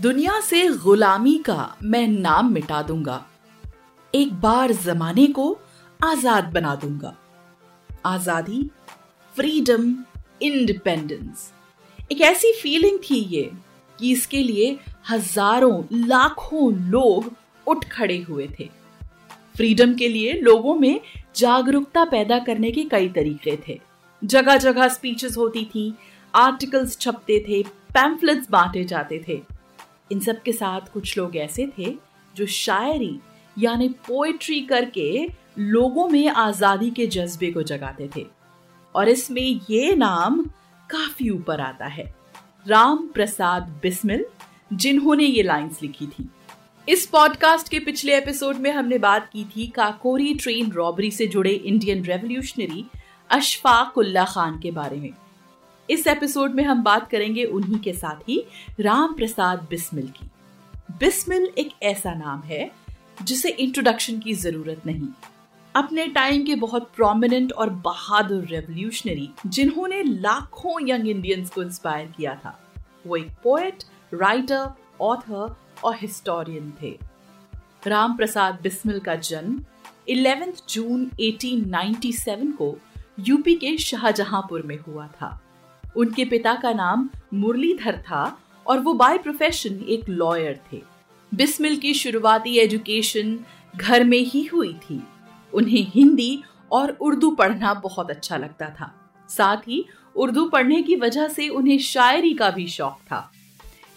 दुनिया से गुलामी का मैं नाम मिटा दूंगा, एक बार जमाने को आजाद बना दूंगा। आजादी, फ्रीडम, इंडिपेंडेंस, एक ऐसी फीलिंग थी ये कि इसके लिए हजारों लाखों लोग उठ खड़े हुए थे। फ्रीडम के लिए लोगों में जागरूकता पैदा करने के कई तरीके थे। जगह जगह स्पीचेस होती थी, आर्टिकल्स छपते थे, पैम्फलेट्स बांटे जाते थे। इन सब के साथ कुछ लोग ऐसे थे जो शायरी यानी पोएट्री करके लोगों में आजादी के जज्बे को जगाते थे, और इसमें ये नाम काफी ऊपर आता है, राम प्रसाद बिस्मिल, जिन्होंने ये लाइंस लिखी थी। इस पॉडकास्ट के पिछले एपिसोड में हमने बात की थी काकोरी ट्रेन रॉबरी से जुड़े इंडियन रेवोल्यूशनरी अशफाक उल्ला खान के बारे में। इस एपिसोड में हम बात करेंगे उन्हीं के साथ ही राम प्रसाद बिस्मिल की। बिस्मिल एक ऐसा नाम है जिसे इंट्रोडक्शन की जरूरत नहीं। अपने टाइम के बहुत प्रोमिनेंट और बहादुर रेवोल्यूशनरी जिन्होंने लाखों यंग इंडियंस को इंस्पायर किया था। वो एक पोएट, राइटर, ऑथर और हिस्टोरियन थे। राम प्रसाद बिस्मिल का जन्म 11 जून 1897 को यूपी के शाहजहांपुर में हुआ था। उनके पिता का नाम मुरलीधर था और वो बाय प्रोफेशन एक लॉयर थे। बिस्मिल की शुरुआती एजुकेशन घर में ही हुई थी। उन्हें हिंदी और उर्दू पढ़ना बहुत अच्छा लगता था। साथ ही उर्दू पढ़ने की वजह से उन्हें शायरी का भी शौक था।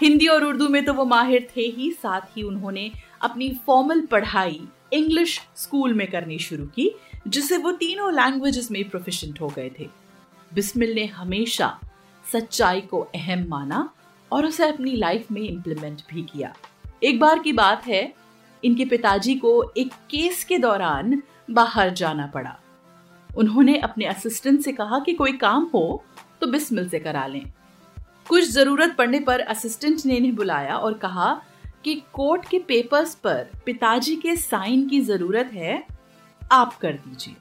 हिंदी और उर्दू में तो वो माहिर थे ही, साथ ही उन्होंने अपनी फॉर्मल पढ़ाई इंग्लिश स्कूल में करनी शुरू की, जिससे वो तीनों लैंग्वेजेस में प्रोफिशिएंट हो गए थे। बिस्मिल ने हमेशा सच्चाई को अहम माना और उसे अपनी लाइफ में इम्प्लीमेंट भी किया। एक बार की बात है, इनके पिताजी को एक केस के दौरान बाहर जाना पड़ा। उन्होंने अपने असिस्टेंट से कहा कि कोई काम हो तो बिस्मिल से करा लें। कुछ जरूरत पड़ने पर असिस्टेंट ने इन्हें बुलाया और कहा कि कोर्ट के पेपर्स पर पिताजी के साइन की जरूरत है, आप कर दीजिए।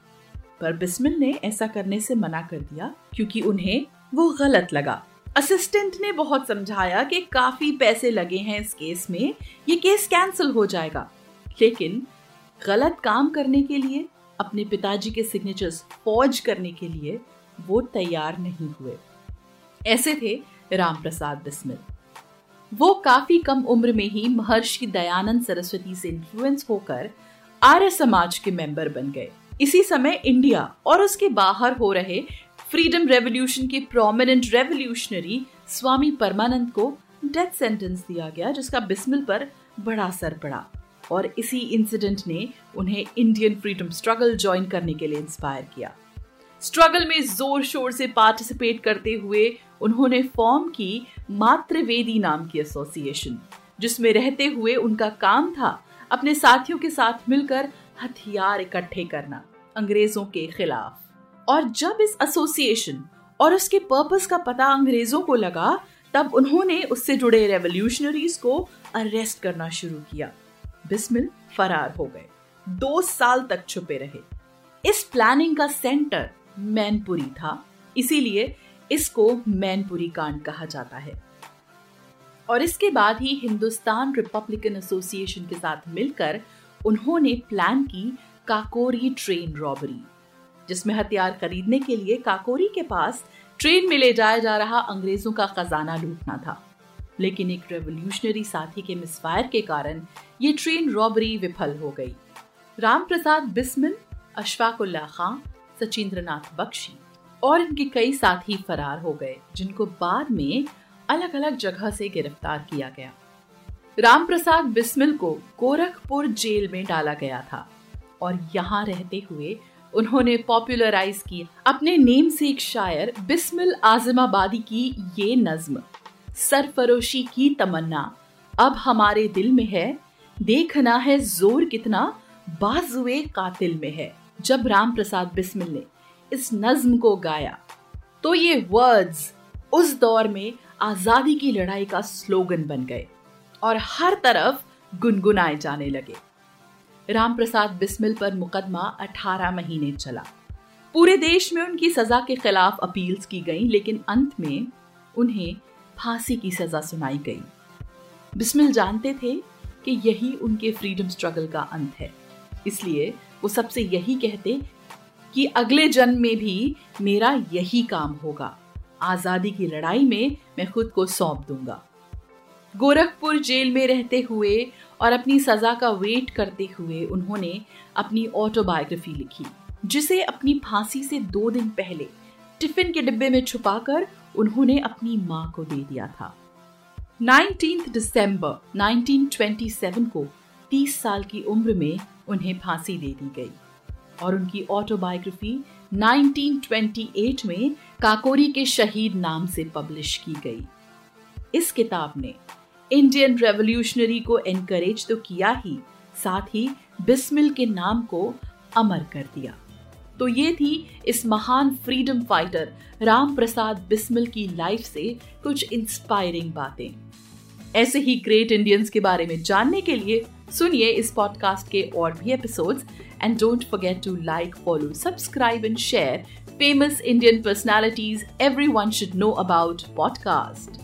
पर बिस्मिल ने ऐसा करने से मना कर दिया क्योंकि उन्हें वो गलत लगा। असिस्टेंट ने बहुत समझाया कि काफी पैसे लगे हैं इस केस में, ये केस कैंसिल हो जाएगा, लेकिन गलत काम करने के लिए, अपने पिताजी के सिग्नेचर्स फॉर्ज करने के लिए वो तैयार नहीं हुए। ऐसे थे राम प्रसाद बिस्मिल। वो काफी कम उम्र में ही महर्षि दयानंद सरस्वती से इन्फ्लुएंस होकर आर्य समाज के मेंबर बन गए। इसी समय इंडिया और उसके बाहर हो रहे फ्रीडम रेवोल्यूशन के प्रोमिनेंट रेवोल्यूशनरी स्वामी परमानंद को डेथ सेंटेंस दिया गया, जिसका बिस्मिल पर बड़ा असर पड़ा, और इसी इंसिडेंट ने उन्हें इंडियन फ्रीडम स्ट्रगल ज्वाइन करने के लिए इंस्पायर किया। स्ट्रगल में जोर शोर से पार्टिसिपेट करते हुए उन्होंने फॉर्म की मातृवेदी नाम की एसोसिएशन, जिसमें रहते हुए उनका काम था अपने साथियों के साथ मिलकर हथियार इकट्ठे करना अंग्रेजों के खिलाफ। और जब इस एसोसिएशन और उसके पर्पस का पता अंग्रेजों को लगा, तब उन्होंने उससे जुड़े रेवोल्यूशनरीज को अरेस्ट करना शुरू किया। बिस्मिल फरार हो गए, 2 साल तक छुपे रहे। इस प्लानिंग का सेंटर मैनपुरी था, इसीलिए इसको मैनपुरी कांड कहा जाता है। और इसके बाद ही हिंदुस्तान रिपब्लिक एसोसिएशन के साथ मिलकर उन्होंने प्लान की काकोरी ट्रेन रॉबरी, जिसमें हथियार खरीदने के लिए काकोरी के पास ट्रेन में ले जाया जा रहा अंग्रेजों का खजाना लूटना था। लेकिन एक रेवोल्यूशनरी साथी के मिसफायर के कारण ये ट्रेन रॉबरी विफल हो गई। राम प्रसाद बिस्मिल, अशफाक उल्ला खान, सच्चिंद्रनाथ बख्शी और इनके कई साथी फरार हो गए, जिनको बाद में अलग अलग जगह से गिरफ्तार किया गया। राम प्रसाद बिस्मिल को गोरखपुर जेल में डाला गया था, और यहाँ रहते हुए उन्होंने पॉपुलराइज की अपने नेम से एक शायर बिस्मिल आज़माबादी की ये नज्म, सरफरोशी की तमन्ना अब हमारे दिल में है, देखना है जोर कितना बाजुए कातिल में है। जब राम प्रसाद बिस्मिल ने इस नज्म को गाया तो ये वर्ड्स उस दौर में आजादी की लड़ाई का स्लोगन बन गए और हर तरफ गुनगुनाए जाने लगे। राम प्रसाद बिस्मिल पर मुकदमा 18 महीने चला। पूरे देश में उनकी सजा के खिलाफ अपील्स की गई, लेकिन अंत में उन्हें फांसी की सजा सुनाई गई। बिस्मिल जानते थे कि यही उनके फ्रीडम स्ट्रगल का अंत है, इसलिए वो सबसे यही कहते कि अगले जन्म में भी मेरा यही काम होगा, आज़ादी की लड़ाई में मैं खुद को सौंप दूंगा। गोरखपुर जेल में रहते हुए और अपनी सज़ा का वेट करते हुए उन्होंने अपनी ऑटोबायोग्राफी लिखी, जिसे अपनी फांसी से 2 दिन पहले टिफिन के डिब्बे में छुपाकर उन्होंने अपनी माँ को दे दिया था। 19 दिसंबर 1927 को 30 साल की उम्र में उन्हें फांसी दे दी गई और उनकी ऑटोबायोग्राफी 1928 में काकोरी के शहीद नाम से पब्लिश की गई। इस किताब ने इंडियन रेवोल्यूशनरी को एनकरेज तो किया ही, साथ ही बिस्मिल के नाम को अमर कर दिया। तो ये थी इस महान फ्रीडम फाइटर राम प्रसाद बिस्मिल की लाइफ से कुछ इंस्पायरिंग बातें। ऐसे ही ग्रेट इंडियंस के बारे में जानने के लिए सुनिए इस पॉडकास्ट के और भी episodes and don't forget to like, follow, subscribe and share famous Indian personalities everyone should know about podcast.